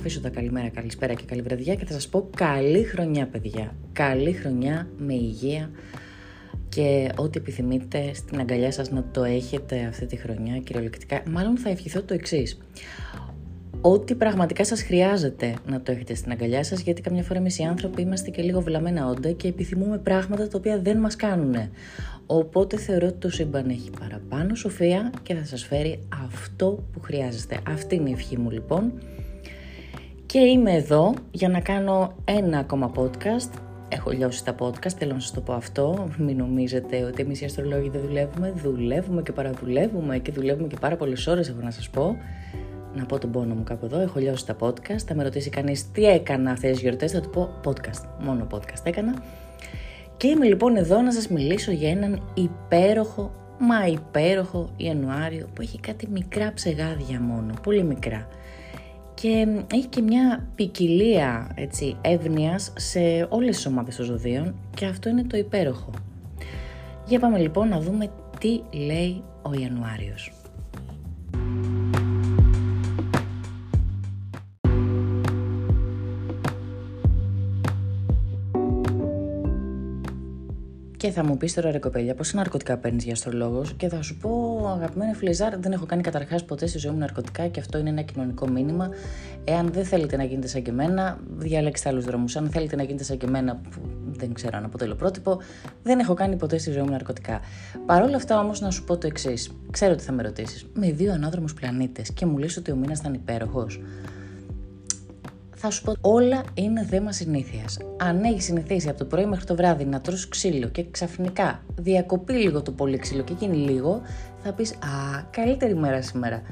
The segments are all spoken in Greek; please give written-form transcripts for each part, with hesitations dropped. αφήσω τα καλημέρα, καλησπέρα και καλή βραδιά και θα σας πω καλή χρονιά, παιδιά. Καλή χρονιά με υγεία και ό,τι επιθυμείτε στην αγκαλιά σας να το έχετε αυτή τη χρονιά κυριολεκτικά. Μάλλον θα ευχηθώ το εξής. Ό,τι πραγματικά σας χρειάζεται να το έχετε στην αγκαλιά σας, γιατί καμιά φορά εμείς οι άνθρωποι είμαστε και λίγο βλαμμένα όντα και επιθυμούμε πράγματα τα οποία δεν μας κάνουν. Οπότε θεωρώ ότι το σύμπαν έχει παραπάνω σοφία και θα σας φέρει αυτό που χρειάζεστε. Αυτή είναι η ευχή μου λοιπόν. Και είμαι εδώ για να κάνω ένα ακόμα podcast. Έχω λιώσει τα podcast, θέλω να σας το πω αυτό. Μην νομίζετε ότι εμείς οι αστρολόγοι δεν δουλεύουμε. Δουλεύουμε και παραδουλεύουμε και δουλεύουμε και πάρα πολλές ώρες, έχω να σας πω. Να πω τον πόνο μου κάπου εδώ, έχω λιώσει τα podcast. Θα με ρωτήσει κανείς τι έκανα αυτές τις γιορτές, θα του πω podcast. Μόνο podcast έκανα. Και είμαι λοιπόν εδώ να σας μιλήσω για έναν υπέροχο, μα υπέροχο Ιανουάριο που έχει κάτι μικρά ψεγάδια μόνο, πολύ μικρά. Και έχει και μια ποικιλία εύνοιας σε όλες τις ομάδες των ζωδίων και αυτό είναι το υπέροχο. Για πάμε λοιπόν να δούμε τι λέει ο Ιανουάριος. Και θα μου πεις τώρα, ρε κοπέλια, πόσα ναρκωτικά παίρνεις για αστρολόγος, και θα σου πω, αγαπημένα Φλιζάρ, δεν έχω κάνει καταρχάς ποτέ στη ζωή μου ναρκωτικά και αυτό είναι ένα κοινωνικό μήνυμα. Εάν δεν θέλετε να γίνετε σαν και εμένα, διαλέξτε άλλους δρόμους. Αν θέλετε να γίνετε σαν και εμένα, που δεν ξέρω αν αποτελώ πρότυπο, δεν έχω κάνει ποτέ στη ζωή μου ναρκωτικά. Παρ' όλα αυτά όμως να σου πω το εξής. Ξέρω ότι θα με ρωτήσεις. Με δύο ανάδρομους πλανήτες και μου λες ότι ο μήνας ήταν υπέροχος. Θα σου πω, όλα είναι θέμα συνήθειας. Αν έχεις συνηθίσει από το πρωί μέχρι το βράδυ να τρως ξύλο και ξαφνικά διακοπεί λίγο το πολύ ξύλο και γίνει λίγο, θα πεις «Α, καλύτερη μέρα σήμερα».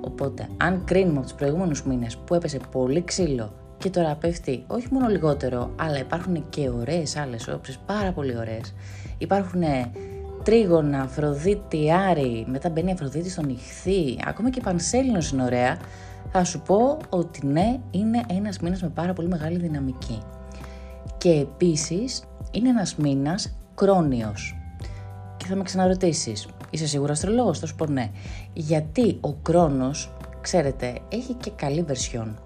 Οπότε, αν κρίνουμε από τους προηγούμενους μήνες που έπεσε πολύ ξύλο και τώρα πέφτει όχι μόνο λιγότερο, αλλά υπάρχουν και ωραίες άλλες όψεις, πάρα πολύ ωραίες. Υπάρχουν τρίγωνα, Αφροδίτη, Άρη, μετά μπαίνει Αφροδίτη στον Ιχθύ, ακόμα και Πανσέλινος είναι ωραία. Θα σου πω ότι ναι, είναι ένας μήνας με πάρα πολύ μεγάλη δυναμική. Και επίσης, είναι ένας μήνας κρόνιος. Και θα με ξαναρωτήσεις, είσαι σίγουρα αστρολόγος? Θα σου πω ναι. Γιατί ο κρόνος, ξέρετε, έχει και καλή βερσιόν.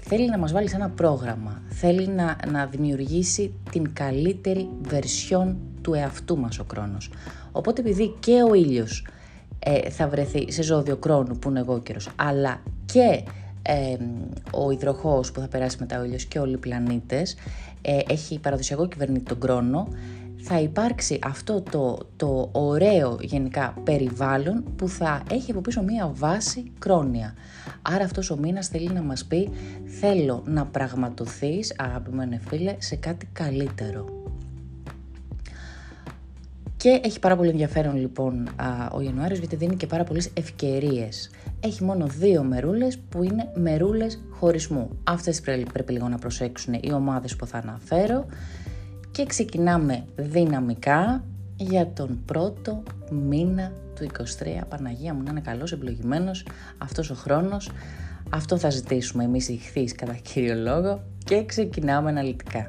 Θέλει να μας βάλει σε ένα πρόγραμμα. Θέλει να δημιουργήσει την καλύτερη βερσιόν του εαυτού μας ο κρόνος. Οπότε επειδή και ο ήλιος θα βρεθεί σε ζώδιο κρόνου που είναι εγώκερος, αλλά και ο υδροχόος που θα περάσει μετά ο ήλιος και όλοι οι πλανήτες, έχει παραδοσιακό κυβερνήτη τον κρόνο, θα υπάρξει αυτό το ωραίο γενικά περιβάλλον που θα έχει από πίσω μία βάση κρόνια. Άρα αυτός ο μήνας θέλει να μας πει θέλω να πραγματοθείς, αγαπημένε φίλε, σε κάτι καλύτερο. Και έχει πάρα πολύ ενδιαφέρον λοιπόν ο Ιανουάριος, γιατί δίνει και πάρα πολλές ευκαιρίες. Έχει μόνο δύο μερούλες που είναι μερούλες χωρισμού. Αυτές πρέπει λίγο να προσέξουν οι ομάδες που θα αναφέρω. Και ξεκινάμε δυναμικά για τον πρώτο μήνα του 23. Παναγία μου, να είναι καλός, εμπλουγημένος αυτός ο χρόνος. Αυτό θα ζητήσουμε εμείς οι Ιχθείς κατά κύριο λόγο. Και ξεκινάμε αναλυτικά.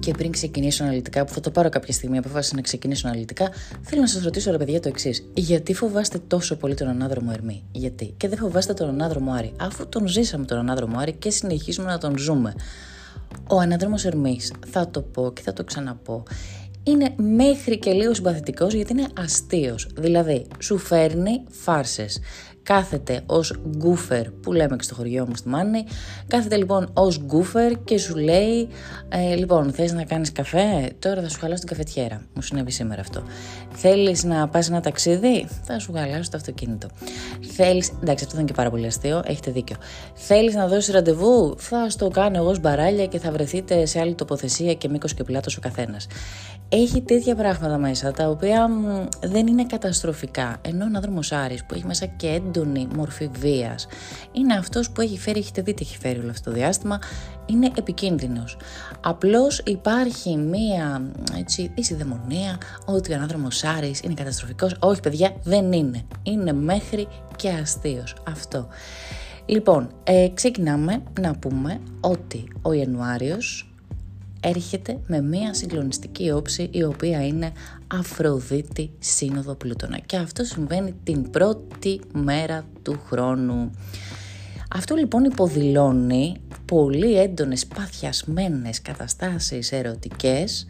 Και πριν ξεκινήσω αναλυτικά, που θα το πάρω κάποια στιγμή, αποφάσισα να ξεκινήσω αναλυτικά, θέλω να σας ρωτήσω, ρε παιδιά, το εξής. Γιατί φοβάστε τόσο πολύ τον ανάδρομο Ερμή? Γιατί? Και δεν φοβάστε τον ανάδρομο Άρη, αφού τον ζήσαμε τον ανάδρομο Άρη και συνεχίζουμε να τον ζούμε. Ο ανάδρομος Ερμής, θα το πω και θα το ξαναπώ, είναι μέχρι και λίγο συμπαθητικός γιατί είναι αστείος. Δηλαδή, σου φέρνει φάρσες. Κάθεται ως γκούφερ, που λέμε και στο χωριό μου στη Μάνη, κάθεται λοιπόν ως γκούφερ και σου λέει «Λοιπόν, θες να κάνεις καφέ? Τώρα θα σου χαλάσω την καφετιέρα». Μου συνέβη σήμερα αυτό. «Θέλεις να πας ένα ταξίδι? Θα σου χαλάσω το αυτοκίνητο». «Θέλεις...» Εντάξει, αυτό ήταν και πάρα πολύ αστείο, έχετε δίκιο. «Θέλεις να δώσεις ραντεβού? Θα στο κάνω εγώ σμπαράλια και θα βρεθείτε σε άλλη τοποθεσία και μήκος και πλάτος ο καθένας». Έχει τέτοια πράγματα μέσα τα οποία δεν είναι καταστροφικά, ενώ ο ανάδρομος Άρης που έχει μέσα και έντονη μορφή βίας είναι αυτός που έχει φέρει, έχετε δει τι έχει φέρει όλο αυτό το διάστημα, είναι επικίνδυνος. Απλώς υπάρχει μία ισιδαιμονία ότι ο ανάδρομος Άρης είναι καταστροφικός. Όχι παιδιά, δεν είναι. Είναι μέχρι και αστείος αυτό. Λοιπόν, ξεκινάμε να πούμε ότι ο Ιανουάριος έρχεται με μία συγκλονιστική όψη η οποία είναι Αφροδίτη Σύνοδο Πλούτωνα. Και αυτό συμβαίνει την πρώτη μέρα του χρόνου. Αυτό λοιπόν υποδηλώνει πολύ έντονες παθιασμένες καταστάσεις ερωτικές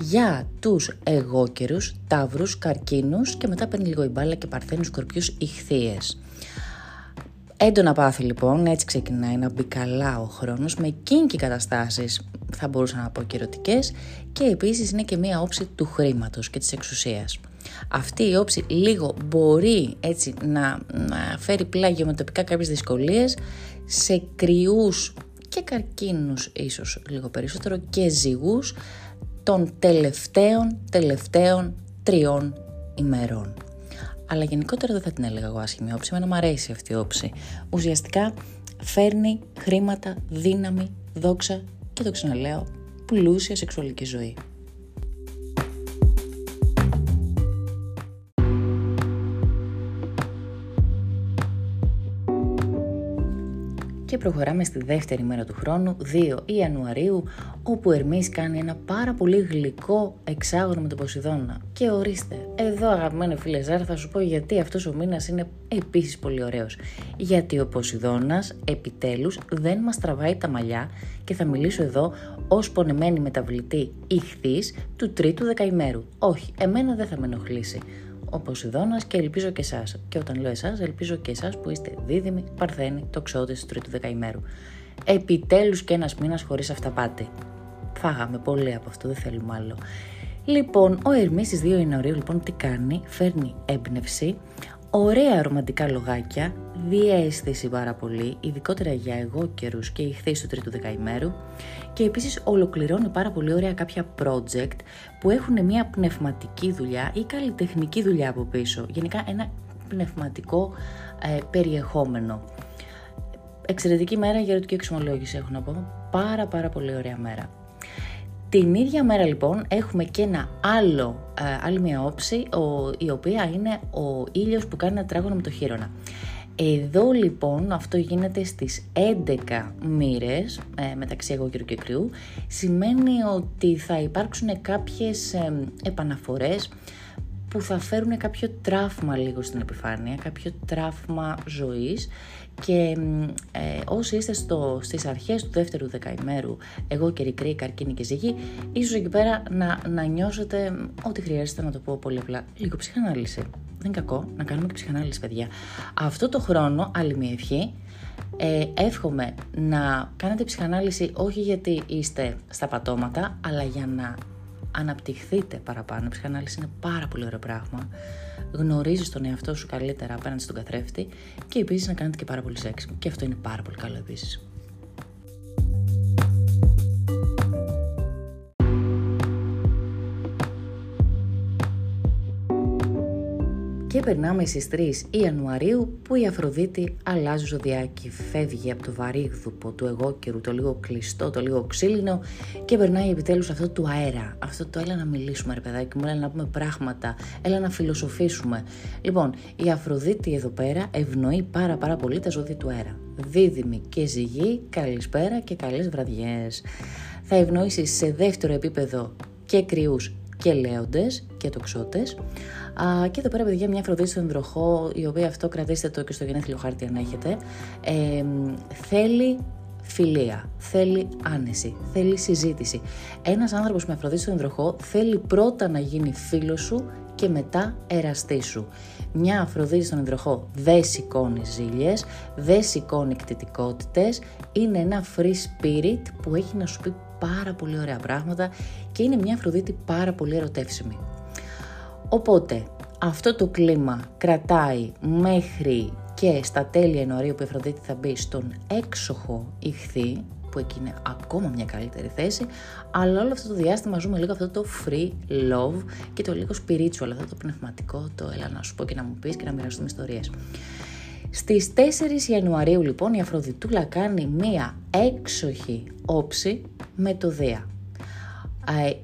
για τους εγώκερους, ταύρους, καρκίνους και μετά παίρνει λίγο η μπάλα και παρθένους, σκορπιούς, ηχθείες. Έντονα πάθη λοιπόν, έτσι ξεκινάει να μπει καλά ο χρόνος, με κίνκι καταστάσεις θα μπορούσα να πω και ερωτικές, και επίσης είναι και μία όψη του χρήματος και της εξουσίας. Αυτή η όψη λίγο μπορεί έτσι να φέρει πλάγιο με τοπικά κάποιες δυσκολίες σε κρυούς και καρκίνους ίσως λίγο περισσότερο και ζυγούς των τελευταίων 3 ημερών. Αλλά γενικότερα δεν θα την έλεγα εγώ άσχημη όψη, εμένα μου αρέσει αυτή η όψη. Ουσιαστικά φέρνει χρήματα, δύναμη, δόξα και το ξαναλέω, πλούσια σεξουαλική ζωή. Και προχωράμε στη δεύτερη μέρα του χρόνου, 2 Ιανουαρίου, όπου Ερμής κάνει ένα πάρα πολύ γλυκό εξάγωνο με τον Ποσειδώνα. Και ορίστε, εδώ αγαπημένοι φίλε Ζάρα θα σου πω γιατί αυτός ο μήνας είναι επίσης πολύ ωραίος. Γιατί ο Ποσειδώνας επιτέλους δεν μας τραβάει τα μαλλιά και θα μιλήσω εδώ ως πονεμένη μεταβλητή ηχθής του 3ου δεκαημέρου. Όχι, εμένα δεν θα με ενοχλήσει ο Ποσειδώνας και ελπίζω και εσάς. Και όταν λέω εσάς, ελπίζω και εσάς που είστε δίδυμοι, παρθένοι, τοξότες του 3ου δεκαημέρου. Επιτέλους και ένας μήνας χωρίς αυταπάτη. Φάγαμε πολύ από αυτό, δεν θέλουμε άλλο. Λοιπόν, ο Ερμής στις 2 Ιανουαρίου λοιπόν τι κάνει, φέρνει έμπνευση, ωραία ρομαντικά λογάκια, διαίσθηση πάρα πολύ, ειδικότερα για εγώκερους και ηχθείς του 3ου δεκαημέρου, και επίσης ολοκληρώνει πάρα πολύ ωραία κάποια project που έχουν μια πνευματική δουλειά ή καλλιτεχνική δουλειά από πίσω, γενικά ένα πνευματικό περιεχόμενο. Εξαιρετική μέρα για ερωτική εξομολόγηση έχω να πω, πάρα πολύ ωραία μέρα. Την ίδια μέρα λοιπόν έχουμε και ένα άλλη μια όψη, η οποία είναι ο ήλιος που κάνει ένα τράγωνο με το Χείρονα. Εδώ λοιπόν αυτό γίνεται στις 11 μοίρες μεταξύ εγώκερου και κρυού, σημαίνει ότι θα υπάρξουν κάποιες επαναφορές που θα φέρουν κάποιο τραύμα λίγο στην επιφάνεια, κάποιο τραύμα ζωής, και όσοι είστε στις αρχές του δεύτερου δεκαημέρου εγώκεροι, κρυοί, καρκίνοι και ζυγοί, ίσως εκεί πέρα να νιώσετε ό,τι χρειάζεται, να το πω πολύ απλά, λίγο ψυχανάλυση. Δεν είναι κακό να κάνουμε και ψυχανάλυση, παιδιά. Αυτό το χρόνο, άλλη μια ευχή, εύχομαι να κάνετε ψυχανάλυση όχι γιατί είστε στα πατώματα, αλλά για να αναπτυχθείτε παραπάνω. Η ψυχανάλυση είναι πάρα πολύ ωραίο πράγμα. Γνωρίζεις τον εαυτό σου καλύτερα απέναντι στον καθρέφτη και επίσης να κάνετε και πάρα πολύ σεξ. Και αυτό είναι πάρα πολύ καλό επίσης. Και περνάμε στις 3 Ιανουαρίου που η Αφροδίτη αλλάζει ζωδιάκι, φεύγει από το βαρύγδουπο του εγώκερου, το λίγο κλειστό, το λίγο ξύλινο, και περνάει επιτέλους αυτό του αέρα, αυτό το έλα να μιλήσουμε ρε παιδάκι μου, έλα να πούμε πράγματα, έλα να φιλοσοφήσουμε. Λοιπόν, η Αφροδίτη εδώ πέρα ευνοεί πάρα πολύ τα ζώδια του αέρα. Δίδυμοι και ζυγοί, καλησπέρα και καλές βραδιές. Θα ευνοήσει σε δεύτερο επίπεδο και κρυούς και λέοντες και τοξότες. Και εδώ πέρα, παιδιά, μια Αφροδίτη στον υδροχό, η οποία αυτό κρατήστε το και στο γενέθλιο χάρτη αν έχετε, θέλει φιλία, θέλει άνεση, θέλει συζήτηση. Ένας άνθρωπος με Αφροδίτη στον υδροχό θέλει πρώτα να γίνει φίλος σου και μετά εραστή σου. Μια Αφροδίτη στον υδροχό δεν σηκώνει ζήλιες, δεν σηκώνει εκτιτικότητες, είναι ένα free spirit που έχει να σου πει πάρα πολύ ωραία πράγματα και είναι μια Αφροδίτη πάρα πολύ ερωτεύσιμη. Οπότε αυτό το κλίμα κρατάει μέχρι και στα τέλη Ιανουαρίου που η Αφροδίτη θα μπει στον έξοχο ηχθή, που εκεί είναι ακόμα μια καλύτερη θέση, αλλά όλο αυτό το διάστημα ζούμε λίγο αυτό το free love και το λίγο spiritual, αυτό το πνευματικό, το έλα να σου πω και να μου πεις και να μοιραστούμε ιστορίες. Στις 4 Ιανουαρίου λοιπόν η Αφροδιτούλα κάνει μία έξοχη όψη με το Δία.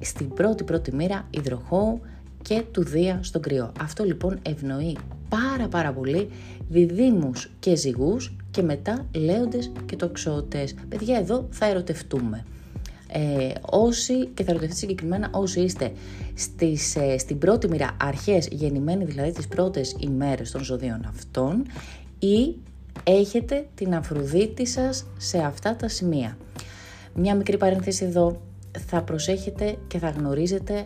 Στην πρώτη μοίρα υδροχόου και του Δία στον κρυό. Αυτό λοιπόν ευνοεί πάρα πολύ διδύμους και ζυγούς και μετά λέοντες και τοξότες. Παιδιά, εδώ θα ερωτευτούμε. Όσοι, και θα ρωτηθείτε συγκεκριμένα, όσοι είστε στην πρώτη μοίρα αρχές, γεννημένοι δηλαδή τις πρώτες ημέρες των ζωδίων αυτών, ή έχετε την Αφροδίτη σας σε αυτά τα σημεία. Μια μικρή παρένθεση εδώ, θα προσέχετε και θα γνωρίζετε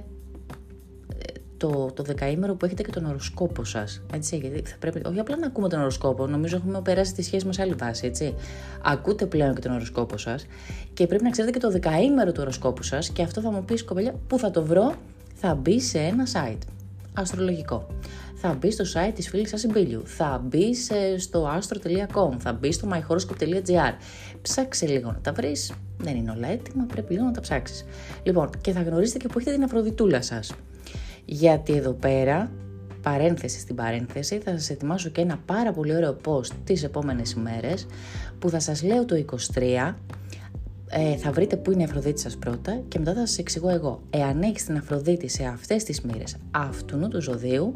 το δεκαήμερο που έχετε και τον οροσκόπο σας. Έτσι, γιατί θα πρέπει, όχι απλά να ακούμε τον οροσκόπο, νομίζω έχουμε περάσει τη σχέση μας σε άλλη βάση. Έτσι. Ακούτε πλέον και τον οροσκόπο σας και πρέπει να ξέρετε και το δεκαήμερο του οροσκόπου σας, και αυτό θα μου πεις, κοπελιά, πού θα το βρω? Θα μπει σε ένα site αστρολογικό. Θα μπει στο site της φίλης σας Συμπίλιου, θα μπει στο astro.com, θα μπει στο myhoroscope.gr. Ψάξε λίγο να τα βρεις, δεν είναι όλα έτοιμα, πρέπει λίγο να τα ψάξεις. Λοιπόν, και θα γνωρίζετε και που έχετε την Αφροδιτούλα σας. Γιατί εδώ πέρα, παρένθεση στην παρένθεση, θα σας ετοιμάσω και ένα πάρα πολύ ωραίο post τις επόμενες ημέρες, που θα σας λέω το 23, θα βρείτε που είναι η Αφροδίτη σας πρώτα και μετά θα σας εξηγώ εγώ. Εάν έχεις την Αφροδίτη σε αυτές τις μοίρες αυτού του ζωδίου,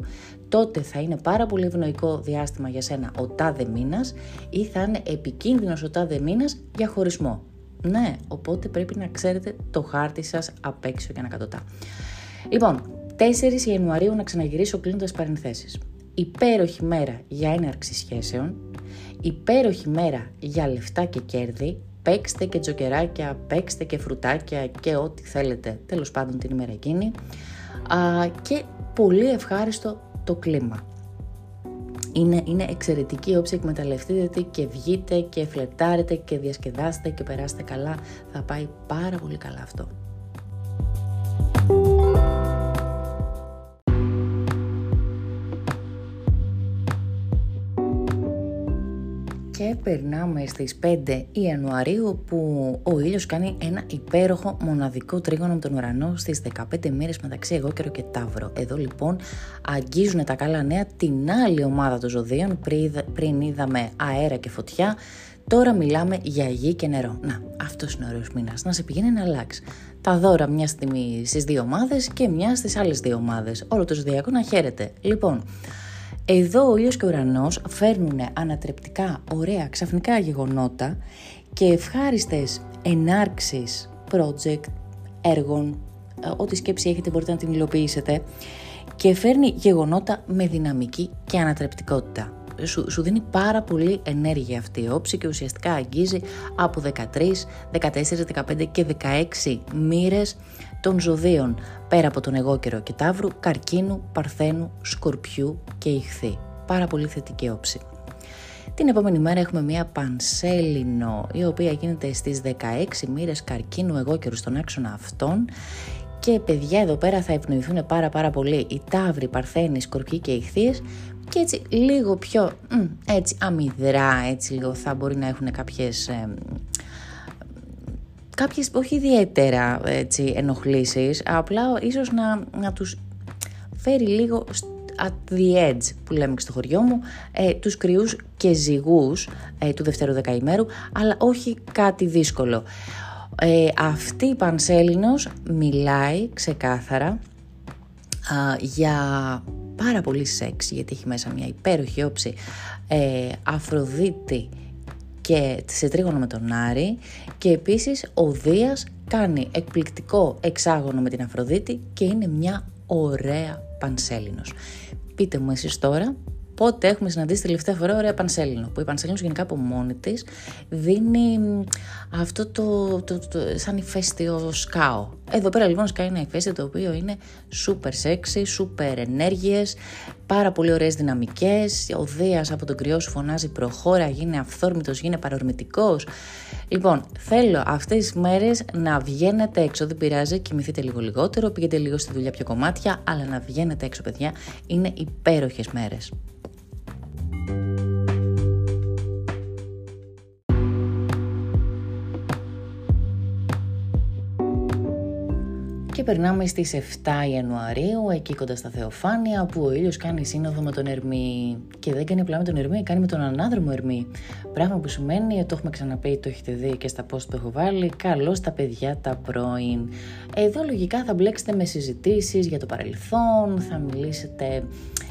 τότε θα είναι πάρα πολύ ευνοϊκό διάστημα για σένα ο τάδε μήνας, ή θα είναι επικίνδυνος ο τάδε μήνας για χωρισμό. Ναι, οπότε πρέπει να ξέρετε το χάρτη σας απ' έξω και ανακατωτά. Λοιπόν, 4 Ιανουαρίου να ξαναγυρίσω κλείνοντας παρενθέσεις. Υπέροχη μέρα για έναρξη σχέσεων, υπέροχη μέρα για λεφτά και κέρδη, παίξτε και τζοκεράκια, παίξτε και φρουτάκια και ό,τι θέλετε, τέλος πάντων την ημέρα εκείνη, και πολύ ευχάριστο το κλίμα. Είναι εξαιρετική όψη, εκμεταλλευτείτε και βγείτε και φλερτάρετε και διασκεδάστε και περάστε καλά, θα πάει πάρα πολύ καλά αυτό. Και περνάμε στις 5 Ιανουαρίου που ο ήλιος κάνει ένα υπέροχο μοναδικό τρίγωνο με τον ουρανό στις 15 μοίρες μεταξύ Αιγόκαιρο και Ταύρο. Εδώ λοιπόν αγγίζουν τα καλά νέα την άλλη ομάδα των ζωδίων. Πριν είδαμε αέρα και φωτιά, τώρα μιλάμε για γη και νερό. Να, αυτός είναι ο ωραίος μήνας, να σε πηγαίνει να αλλάξει. Τα δώρα μια στις δύο ομάδες και μια στις άλλες δύο ομάδες. Όλο το ζωδιακό να χαίρεται. Λοιπόν, εδώ ο ήλιος και ο ουρανός φέρνουν ανατρεπτικά, ωραία, ξαφνικά γεγονότα και ευχάριστες ενάρξεις project, έργων, ό,τι σκέψη έχετε μπορείτε να την υλοποιήσετε, και φέρνει γεγονότα με δυναμική και ανατρεπτικότητα. Σου δίνει πάρα πολύ ενέργεια αυτή η όψη και ουσιαστικά αγγίζει από 13, 14, 15 και 16 μοίρες των ζωδίων, πέρα από τον Αιγόκαιρο και Ταύρου, Καρκίνου, Παρθένου, Σκορπιού και Ιχθύ. Πάρα πολύ θετική όψη. Την επόμενη μέρα έχουμε μία Πανσέλινο, η οποία γίνεται στις 16 μοίρες Καρκίνου, Αιγόκαιρου στον άξονα αυτών. Και παιδιά εδώ πέρα θα ευνοηθούν πάρα πολύ οι Ταύροι, Παρθένοι, Σκορπιοί και Ιχθύες, και έτσι λίγο πιο έτσι αμυδρά, έτσι λίγο θα μπορεί να έχουν κάποιες όχι ιδιαίτερα έτσι ενοχλήσεις, απλά ίσως να τους φέρει λίγο at the edge, που λέμε και στο χωριό μου, τους κρυούς και ζυγούς του δεύτερου δεκαημέρου, αλλά όχι κάτι δύσκολο. Αυτή η Πανσέλινος μιλάει ξεκάθαρα για πάρα πολύ σεξ, γιατί έχει μέσα μια υπέροχη όψη Αφροδίτη και σε τρίγωνο με τον Άρη, και επίσης ο Δίας κάνει εκπληκτικό εξάγωνο με την Αφροδίτη και είναι μια ωραία Πανσέλινος. Πείτε μου εσείς τώρα, πότε έχουμε συναντήσει τελευταία φορά ωραία Πανσέλινο? Που η Πανσέλινος γενικά από μόνη της δίνει αυτό το σαν ηφαίστειο σκάο. Εδώ πέρα λοιπόν σκάει ένα ηφαίστειο το οποίο είναι super sexy, super ενέργειες, πάρα πολύ ωραίες δυναμικές. Ο Δίας από τον κρυό σου φωνάζει προχώρα, γίνε αυθόρμητος, γίνε παρορμητικός. Λοιπόν, θέλω αυτές τις μέρες να βγαίνετε έξω, δεν πειράζει, κοιμηθείτε λίγο λιγότερο, πήγαινε λίγο στη δουλειά πιο κομμάτια, αλλά να βγαίνετε έξω, παιδιά, είναι υπέροχες μέρες. Και περνάμε στις 7 Ιανουαρίου, εκεί κοντά στα Θεοφάνεια, που ο ήλιος κάνει σύνοδο με τον Ερμή. Και δεν κάνει απλά με τον Ερμή, κάνει με τον ανάδρομο Ερμή. Πράγμα που σημαίνει, το έχουμε ξαναπεί, το έχετε δει και στα post που έχω βάλει, καλώς τα παιδιά τα πρώην. Εδώ λογικά θα μπλέξετε με συζητήσεις για το παρελθόν, θα μιλήσετε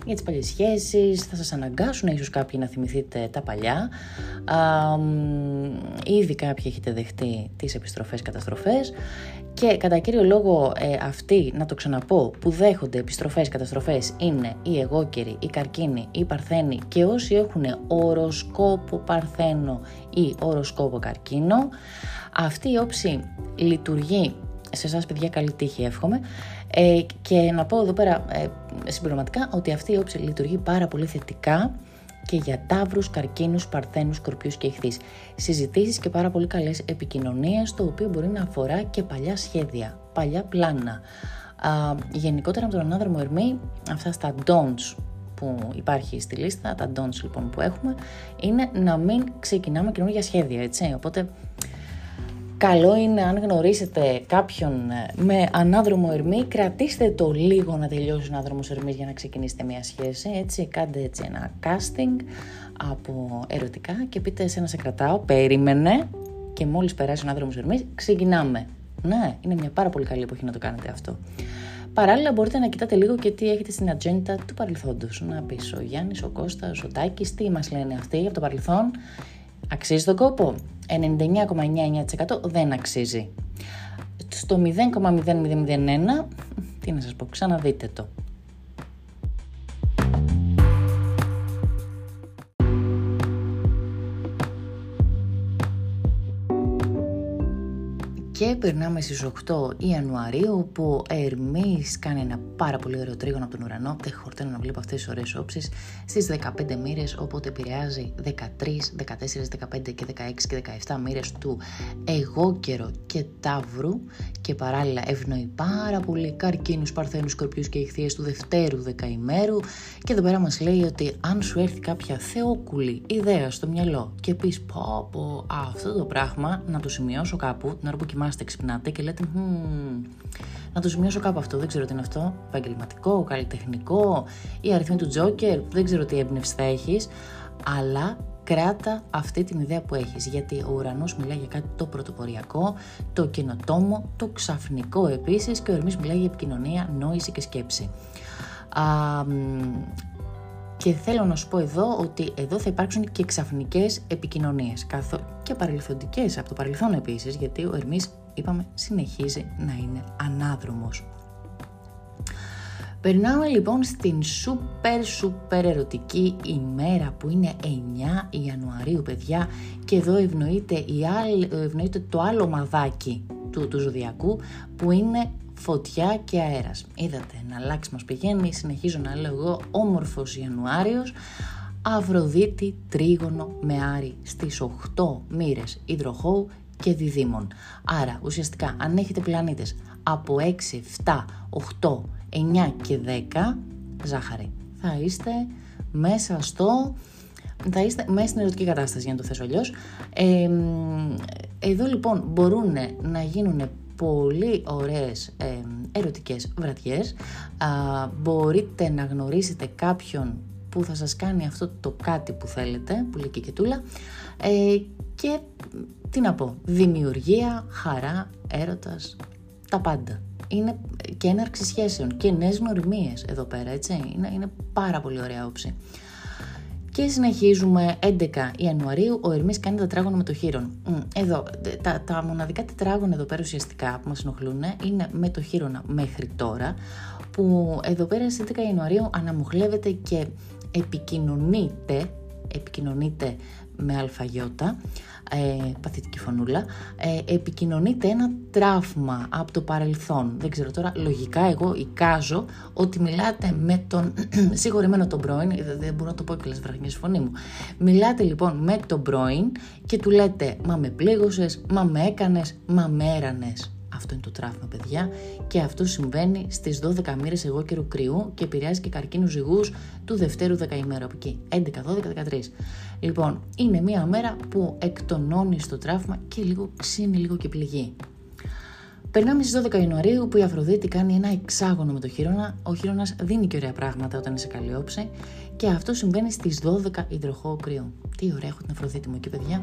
για τις παλιές σχέσεις, θα σας αναγκάσουν ίσως κάποιοι να θυμηθείτε τα παλιά. Ήδη κάποιοι έχετε δεχτεί τις επιστροφές, καταστροφές. Και κατά κύριο λόγο αυτοί, να το ξαναπώ, που δέχονται επιστροφές, καταστροφές είναι οι εγώκεροι, οι καρκίνοι, οι παρθένοι και όσοι έχουν οροσκόπο παρθένο ή οροσκόπο καρκίνο. Αυτή η όψη λειτουργεί σε εσάς, παιδιά, καλή τύχη εύχομαι. Και να πω εδώ πέρα συμπληρωματικά ότι αυτή η όψη λειτουργεί πάρα πολύ θετικά και για ταύρους, καρκίνους, παρθένους, σκορπιούς και ιχθύες. Συζητήσεις και πάρα πολύ καλές επικοινωνίες, το οποίο μπορεί να αφορά και παλιά σχέδια, παλιά πλάνα. Γενικότερα με τον ανάδρομο Ερμή, αυτά στα don'ts που υπάρχει στη λίστα, τα don'ts λοιπόν που έχουμε, είναι να μην ξεκινάμε καινούργια σχέδια, έτσι. Οπότε, καλό είναι αν γνωρίσετε κάποιον με ανάδρομο Ερμή, κρατήστε το λίγο να τελειώσει ο ανάδρομος Ερμής για να ξεκινήσετε μια σχέση, έτσι, κάντε έτσι ένα casting από ερωτικά και πείτε εσένα σε κρατάω, περίμενε και μόλις περάσει ο ανάδρομος Ερμής ξεκινάμε. Ναι, είναι μια πάρα πολύ καλή εποχή να το κάνετε αυτό. Παράλληλα μπορείτε να κοιτάτε λίγο και τι έχετε στην ατζέντα του παρελθόντος. Να πεις ο Γιάννης, ο Κώστας, ο Τάκης, τι μας λένε αυτοί από το παρελθόν. Αξίζει τον κόπο? 99,99% δεν αξίζει. Στο 0,0001, τι να σας πω, ξαναδείτε το. Και περνάμε στις 8 Ιανουαρίου που ο Ερμής κάνει ένα πάρα πολύ ωραίο τρίγωνο από τον ουρανό. Δεν χορταίνω να βλέπω αυτές τις ωραίες όψεις στις 15 μοίρες, οπότε επηρεάζει 13, 14, 15 και 16 και 17 μοίρες του εγώκερο και ταύρου και παράλληλα ευνοεί πάρα πολύ καρκίνους, παρθένους, σκορπιούς και ιχθύες του δευτέρου δεκαημέρου. Και εδώ πέρα μας λέει ότι αν σου έρθει κάποια θεόκουλη ιδέα στο μυαλό και πεις πω πω αυτό το πράγμα να το σημειώσω κάπου την ώρα που κοιμάσαι, ξυπνάτε και λέτε να το σημειώσω κάπου αυτό, δεν ξέρω τι είναι αυτό, επαγγελματικό, καλλιτεχνικό ή αριθμή του Τζόκερ, δεν ξέρω τι έμπνευση θα έχεις, αλλά κράτα αυτή την ιδέα που έχεις, γιατί ο ουρανός μιλάει για κάτι το πρωτοποριακό, το καινοτόμο, το ξαφνικό επίσης και ο Ερμής μιλάει για επικοινωνία, νόηση και σκέψη. Και θέλω να σου πω εδώ ότι εδώ θα υπάρξουν και ξαφνικές επικοινωνίες και παρελθοντικές από το παρελθόν επίσης, γιατί ο Ερμής, είπαμε, συνεχίζει να είναι ανάδρομος. Περνάμε λοιπόν στην σούπερ ερωτική ημέρα που είναι 9 Ιανουαρίου, παιδιά, και εδώ ευνοείται το άλλο μαδάκι του ζωδιακού που είναι φωτιά και αέρας. Είδατε, να αλλάξει μας πηγαίνει, συνεχίζω να λέω εγώ, όμορφος Ιανουάριος, Αυροδίτη τρίγωνο με Άρη στις 8 μοίρες υδροχώου και διδήμων. Άρα ουσιαστικά αν έχετε πλανήτες από 6, 7, 8, 9 και 10, ζάχαρη, θα είστε μέσα στην ερωτική κατάσταση, για να το θέσω αλλιώς. Εδώ λοιπόν μπορούν να γίνουν πολύ ωραίες ερωτικές βραδιές. Μπορείτε να γνωρίσετε κάποιον που θα σας κάνει αυτό το κάτι που θέλετε, που λέει και τούλα. Και τι να πω, δημιουργία, χαρά, έρωτας, τα πάντα. Είναι και έναρξη σχέσεων και νέες γνωριμίες εδώ πέρα, έτσι. Είναι πάρα πολύ ωραία όψη. Και συνεχίζουμε 11 Ιανουαρίου, ο Ερμής κάνει τετράγωνο με το Χείρον. Εδώ, τα μοναδικά τετράγωνα εδώ πέρα ουσιαστικά που μας ενοχλούν είναι με το Χείρονα μέχρι τώρα, που εδώ πέρα στις 11 Ιανουαρίου αναμοχλεύεται και επικοινωνείται με αλφαγιώτα, παθητική φωνούλα, επικοινωνείται ένα τραύμα από το παρελθόν. Δεν ξέρω τώρα, λογικά εγώ εικάζω ότι μιλάτε με τον συγχωρημένο τον πρώην, δεν μπορώ να το πω και λες βραχνίες φωνή μου. Μιλάτε λοιπόν με τον πρώην και του λέτε «Μα με πλήγωσες, μα με έκανες, μα με έρανες». Αυτό είναι το τραύμα, παιδιά, και αυτό συμβαίνει στις 12 μοίρες εγώκερου Κρυού και επηρεάζει και καρκίνους ζυγούς του δευτέρου δεκαημέρου, από εκεί 11, 12, 13. Λοιπόν, είναι μια μέρα που εκτονώνει στο τραύμα και λίγο ξύνει, λίγο και πληγεί. Περνάμε στις 12 Ιανουαρίου που η Αφροδίτη κάνει ένα εξάγωνο με το Χείρονα. Ο Χείρονας δίνει και ωραία πράγματα όταν είσαι καλή όψη και αυτό συμβαίνει στις 12 υδροχό κρύο. Τι ωραία έχω την Αφροδίτη μου εκεί, παιδιά.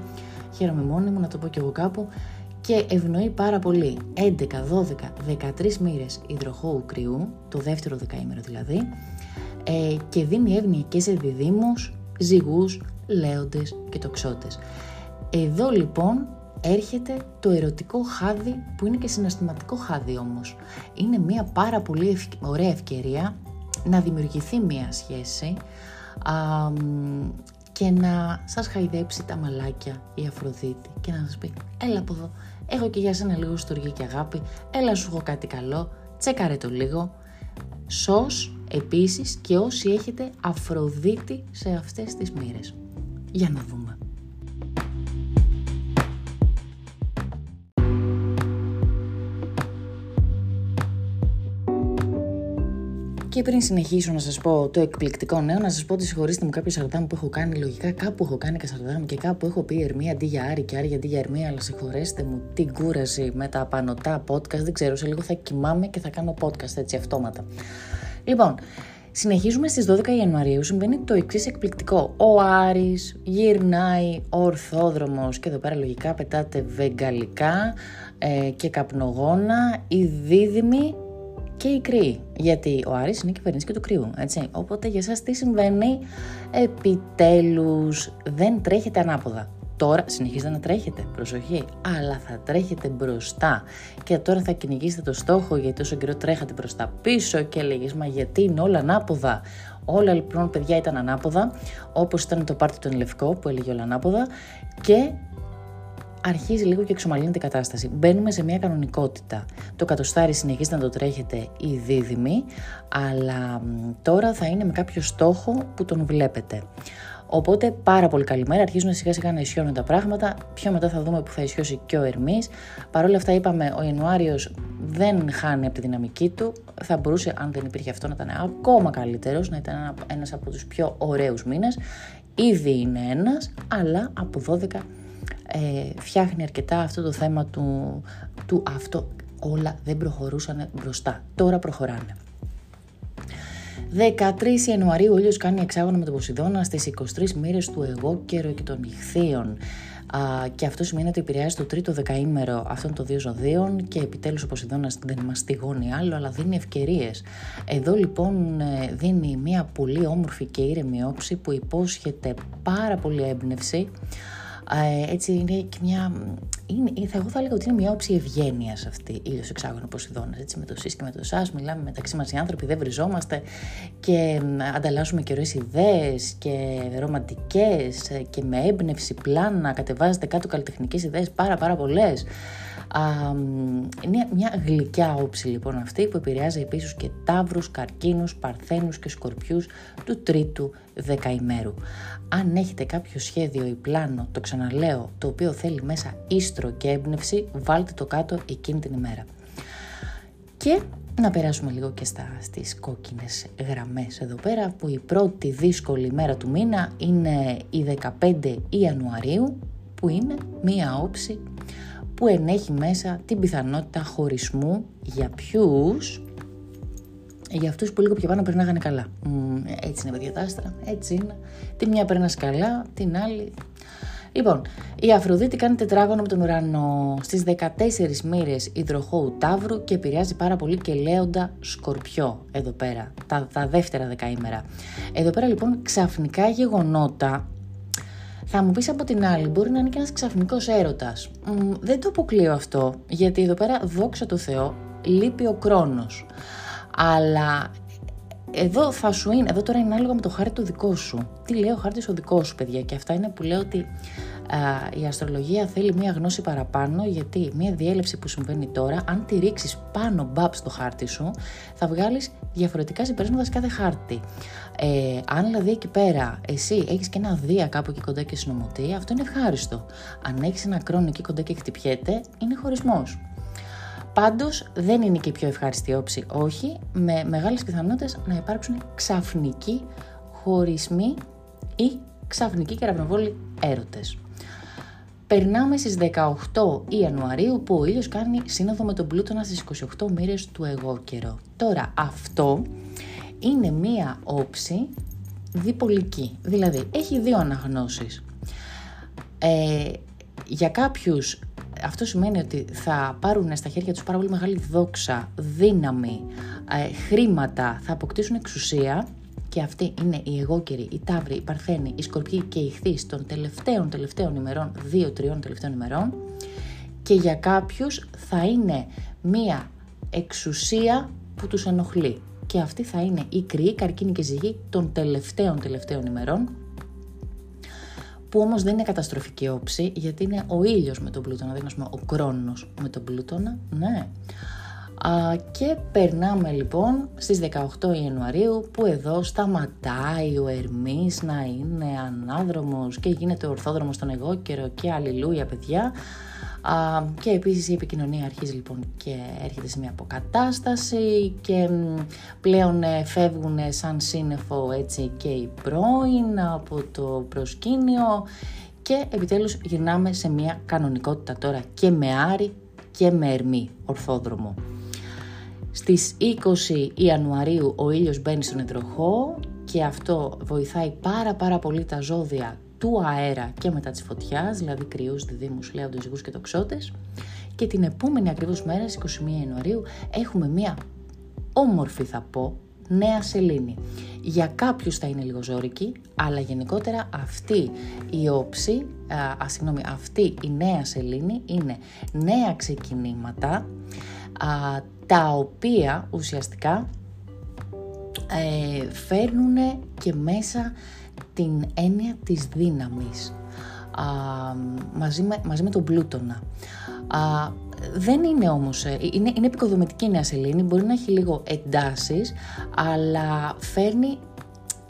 Χαίρομαι μόνη μου, να το πω κι εγώ κάπου. Και ευνοεί πάρα πολύ 11, 12, 13 μοίρες υδροχόου κρυού, το δεύτερο δεκαήμερο δηλαδή, και δίνει εύνοια και σε διδήμους, ζυγούς, λέοντες και τοξότες. Εδώ λοιπόν έρχεται το ερωτικό χάδι, που είναι και συναισθηματικό χάδι όμως. Είναι μια πάρα πολύ ωραία ευκαιρία να δημιουργηθεί μια σχέση και να σας χαϊδέψει τα μαλάκια η Αφροδίτη και να σας πει «Έλα από εδώ, έχω και για σένα λίγο στοργή και αγάπη, έλα σου έχω κάτι καλό, τσέκαρε το λίγο». Σως επίσης και όσοι έχετε Αφροδίτη σε αυτές τις μοίρες. Για να δούμε. Και πριν συνεχίσω να σας πω το εκπληκτικό νέο, να σας πω ότι συγχωρήστε μου κάποιο σαρδάμ που έχω κάνει. Λογικά κάπου έχω κάνει και σαρδάμ και κάπου έχω πει Ερμή αντί για Άρη και Άρη αντί για Ερμή. Αλλά συγχωρέστε μου την κούραση με τα απανωτά podcast. Δεν ξέρω, σε λίγο θα κοιμάμαι και θα κάνω podcast έτσι αυτόματα. Λοιπόν, συνεχίζουμε στις 12 Ιανουαρίου. Συμβαίνει το εξής εκπληκτικό. Ο Άρης γυρνάει ορθόδρομος και εδώ πέρα λογικά πετάτε βεγγαλικά και καπνογόνα, οι δίδυμοι και οι κρύοι, γιατί ο Άρης είναι κυβερνής και του κρύου, έτσι. Οπότε για εσάς τι συμβαίνει? Επιτέλους δεν τρέχετε ανάποδα. Τώρα συνεχίζετε να τρέχετε, προσοχή, αλλά θα τρέχετε μπροστά. Και τώρα θα κυνηγήσετε το στόχο, γιατί τόσο καιρό τρέχατε προς τα πίσω και έλεγες «Μα γιατί είναι όλα ανάποδα?» Όλα λοιπόν, παιδιά, ήταν ανάποδα, όπως ήταν το πάρτι του Ενλευκό που έλεγε όλα ανάποδα, και αρχίζει λίγο και εξομαλύνεται η κατάσταση. Μπαίνουμε σε μια κανονικότητα. Το κατοστάρι συνεχίζεται να το τρέχετε οι δίδυμοι, αλλά τώρα θα είναι με κάποιο στόχο που τον βλέπετε. Οπότε πάρα πολύ καλή μέρα, αρχίζουν σιγά σιγά να ισιώνουν τα πράγματα, πιο μετά θα δούμε που θα ισιώσει και ο Ερμής. Παρ' όλα αυτά είπαμε, ο Ιανουάριος δεν χάνει από τη δυναμική του, θα μπορούσε αν δεν υπήρχε αυτό να ήταν ακόμα καλύτερος, να ήταν ένας από τους πιο ωραίους μήνες. Ήδη είναι ένας, αλλά από 12 φτιάχνει αρκετά αυτό το θέμα του αυτό όλα δεν προχωρούσαν μπροστά, τώρα προχωράνε. 13 Ιανουαρίου ο ήλιος κάνει εξάγωνο με τον Ποσειδώνα στις 23 μοίρες του εγώ καιρο και των ηχθείων. Και αυτό σημαίνει ότι επηρεάζει το τρίτο δεκαήμερο αυτών των δύο ζωδίων και επιτέλους ο Ποσειδώνας δεν μας στηγώνει άλλο, αλλά δίνει ευκαιρίες. Εδώ λοιπόν δίνει μια πολύ όμορφη και ήρεμη όψη που υπόσχεται πάρα πολύ έμπνευση. Έτσι είναι και μια. Εγώ θα λέγω ότι είναι μια όψη ευγένειας αυτή, ήλιος εξάγωνο Ποσειδώνας. Έτσι, με το σεις και με το σας, μιλάμε μεταξύ μας οι άνθρωποι, δεν βριζόμαστε και ανταλλάσσουμε και ωραίες ιδέες και ρομαντικές και με έμπνευση πλάνα. Κατεβάζετε κάτω καλλιτεχνικές ιδέες πάρα πολλές. Είναι μια γλυκιά όψη λοιπόν αυτή που επηρεάζει επίσης και ταύρους, καρκίνους, παρθένους και σκορπιούς του τρίτου δεκαημέρου. Αν έχετε κάποιο σχέδιο ή πλάνο, το ξαναλέω, το οποίο θέλει μέσα ίστρο και έμπνευση, βάλτε το κάτω εκείνη την ημέρα. Και να περάσουμε λίγο και στις κόκκινες γραμμές εδώ πέρα, που η πρώτη δύσκολη μέρα του μήνα είναι η 15 Ιανουαρίου, που είναι μία όψη που ενέχει μέσα την πιθανότητα χωρισμού. Για ποιους? Για αυτούς που λίγο πιο πάνω περνάγανε καλά. Έτσι είναι, παιδιά, τα άστρα, έτσι είναι. Τη μια περνάς καλά, την άλλη. Λοιπόν, η Αφροδίτη κάνει τετράγωνο με τον ουρανό στις 14 μοίρες υδροχόου ταύρου και επηρεάζει πάρα πολύ και λέοντα σκορπιό εδώ πέρα, τα δεύτερα δεκαήμερα. Εδώ πέρα λοιπόν ξαφνικά γεγονότα. Θα μου πεις από την άλλη, μπορεί να είναι και ένας ξαφνικός έρωτας. Δεν το αποκλείω αυτό, γιατί εδώ πέρα, δόξα τω Θεώ, λείπει ο χρόνος. Αλλά εδώ θα σου είναι, εδώ τώρα είναι ανάλογα με το χάρτη το δικό σου. Τι λέει ο χάρτης ο δικό σου, παιδιά, και αυτά είναι που λέω ότι η αστρολογία θέλει μία γνώση παραπάνω, γιατί μία διέλευση που συμβαίνει τώρα, αν τη ρίξεις πάνω μπαπ στο χάρτη σου, θα βγάλεις διαφορετικά συμπεράσματα σε κάθε χάρτη. Αν δηλαδή εκεί πέρα εσύ έχεις και ένα δία κάπου εκεί κοντά και συνωμοτεί, αυτό είναι ευχάριστο. Αν έχεις ένα κρόνο εκεί κοντά και χτυπιέται, είναι χωρισμός. Πάντως δεν είναι και η πιο ευχάριστη όψη, όχι, με μεγάλες πιθανότητες να υπάρξουν ξαφνικοί χωρισμοί ή ξαφνικοί κεραυνοβόλοι έρωτες. Περνάμε στις 18 Ιανουαρίου που ο ήλιος κάνει σύνοδο με τον Πλούτονα στις 28 μοίρες του εγώ καιρό. Τώρα αυτό είναι μία όψη διπολική, δηλαδή έχει δύο αναγνώσεις. Για κάποιους αυτό σημαίνει ότι θα πάρουν στα χέρια τους πάρα πολύ μεγάλη δόξα, δύναμη, χρήματα, θα αποκτήσουν εξουσία. Και αυτοί είναι οι εγώκεροι, οι ταύροι, οι παρθένοι, οι σκορπιοί και οι χθείς των τελευταίων ημερών, 2-3 τελευταίων ημερών. Και για κάποιους θα είναι μία εξουσία που τους ενοχλεί. Και αυτοί θα είναι οι κρυοί, καρκίνοι και ζυγοί των τελευταίων ημερών, που όμως δεν είναι καταστροφική όψη, γιατί είναι ο ήλιος με τον Πλούτονα, δεν είναι ο Κρόνος με τον Πλούτονα, ναι. Και περνάμε λοιπόν στις 18 Ιανουαρίου που εδώ σταματάει ο Ερμής να είναι ανάδρομος και γίνεται ορθόδρομος στον εγώ καιρό και αλληλούια παιδιά. Και επίσης η επικοινωνία αρχίζει λοιπόν και έρχεται σε μια αποκατάσταση και πλέον φεύγουν σαν σύννεφο έτσι και οι πρώην από το προσκήνιο και επιτέλους γυρνάμε σε μια κανονικότητα τώρα και με Άρη και με Ερμή ορθόδρομο. Στις 20 Ιανουαρίου ο ήλιος μπαίνει στον Εντροχό και αυτό βοηθάει πάρα πολύ τα ζώδια του αέρα και μετά της φωτιάς, δηλαδή κρυούς, διδύμους, λέοντες, ζυγούς και τοξότες. Και την επόμενη ακριβώς μέρα, 21 Ιανουαρίου, έχουμε μία όμορφη θα πω νέα σελήνη. Για κάποιους θα είναι λίγο ζώρικη, αλλά γενικότερα αυτή η όψη, αυτή η νέα σελήνη είναι νέα ξεκινήματα, τα οποία ουσιαστικά φέρνουν και μέσα την έννοια της δύναμης μαζί με τον Πλούτονα. Δεν είναι όμως, είναι επικοδομητική η νέα σελήνη, μπορεί να έχει λίγο εντάσεις, αλλά φέρνει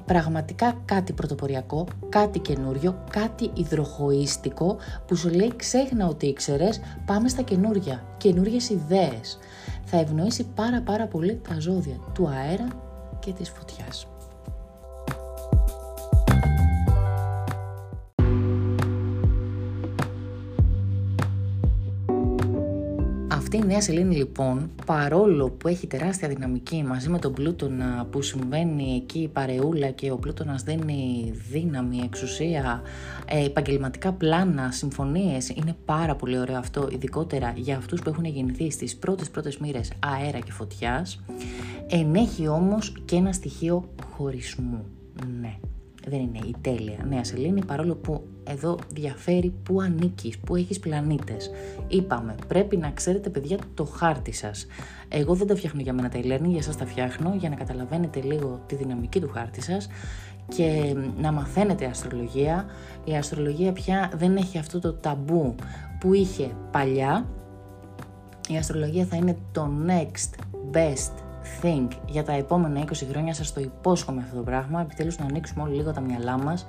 πραγματικά κάτι πρωτοποριακό, κάτι καινούριο, κάτι υδροχοίστικο που σου λέει ξέχνα ότι ήξερες, πάμε στα καινούρια, καινούριες ιδέες. Θα ευνοήσει πάρα πολύ τα ζώδια του αέρα και της φωτιάς. Αυτή η νέα σελήνη λοιπόν, παρόλο που έχει τεράστια δυναμική μαζί με τον Πλούτονα που συμβαίνει εκεί η παρεούλα και ο Πλούτονας δίνει δύναμη, εξουσία, επαγγελματικά πλάνα, συμφωνίες, είναι πάρα πολύ ωραίο αυτό, ειδικότερα για αυτούς που έχουν γεννηθεί στις πρώτες μοίρες αέρα και φωτιάς, ενέχει όμως και ένα στοιχείο χωρισμού, ναι. Δεν είναι η τέλεια νέα σελήνη, παρόλο που εδώ διαφέρει που ανήκεις, που έχεις πλανήτες. Είπαμε, πρέπει να ξέρετε παιδιά το χάρτη σας. Εγώ δεν τα φτιάχνω για μένα τα e-learning, για σας τα φτιάχνω για να καταλαβαίνετε λίγο τη δυναμική του χάρτη σας και να μαθαίνετε αστρολογία. Η αστρολογία πια δεν έχει αυτό το ταμπού που είχε παλιά. Η αστρολογία θα είναι το next best think για τα επόμενα 20 χρόνια, σας το υπόσχομαι αυτό το πράγμα, επιτέλους να ανοίξουμε όλοι λίγο τα μυαλά μας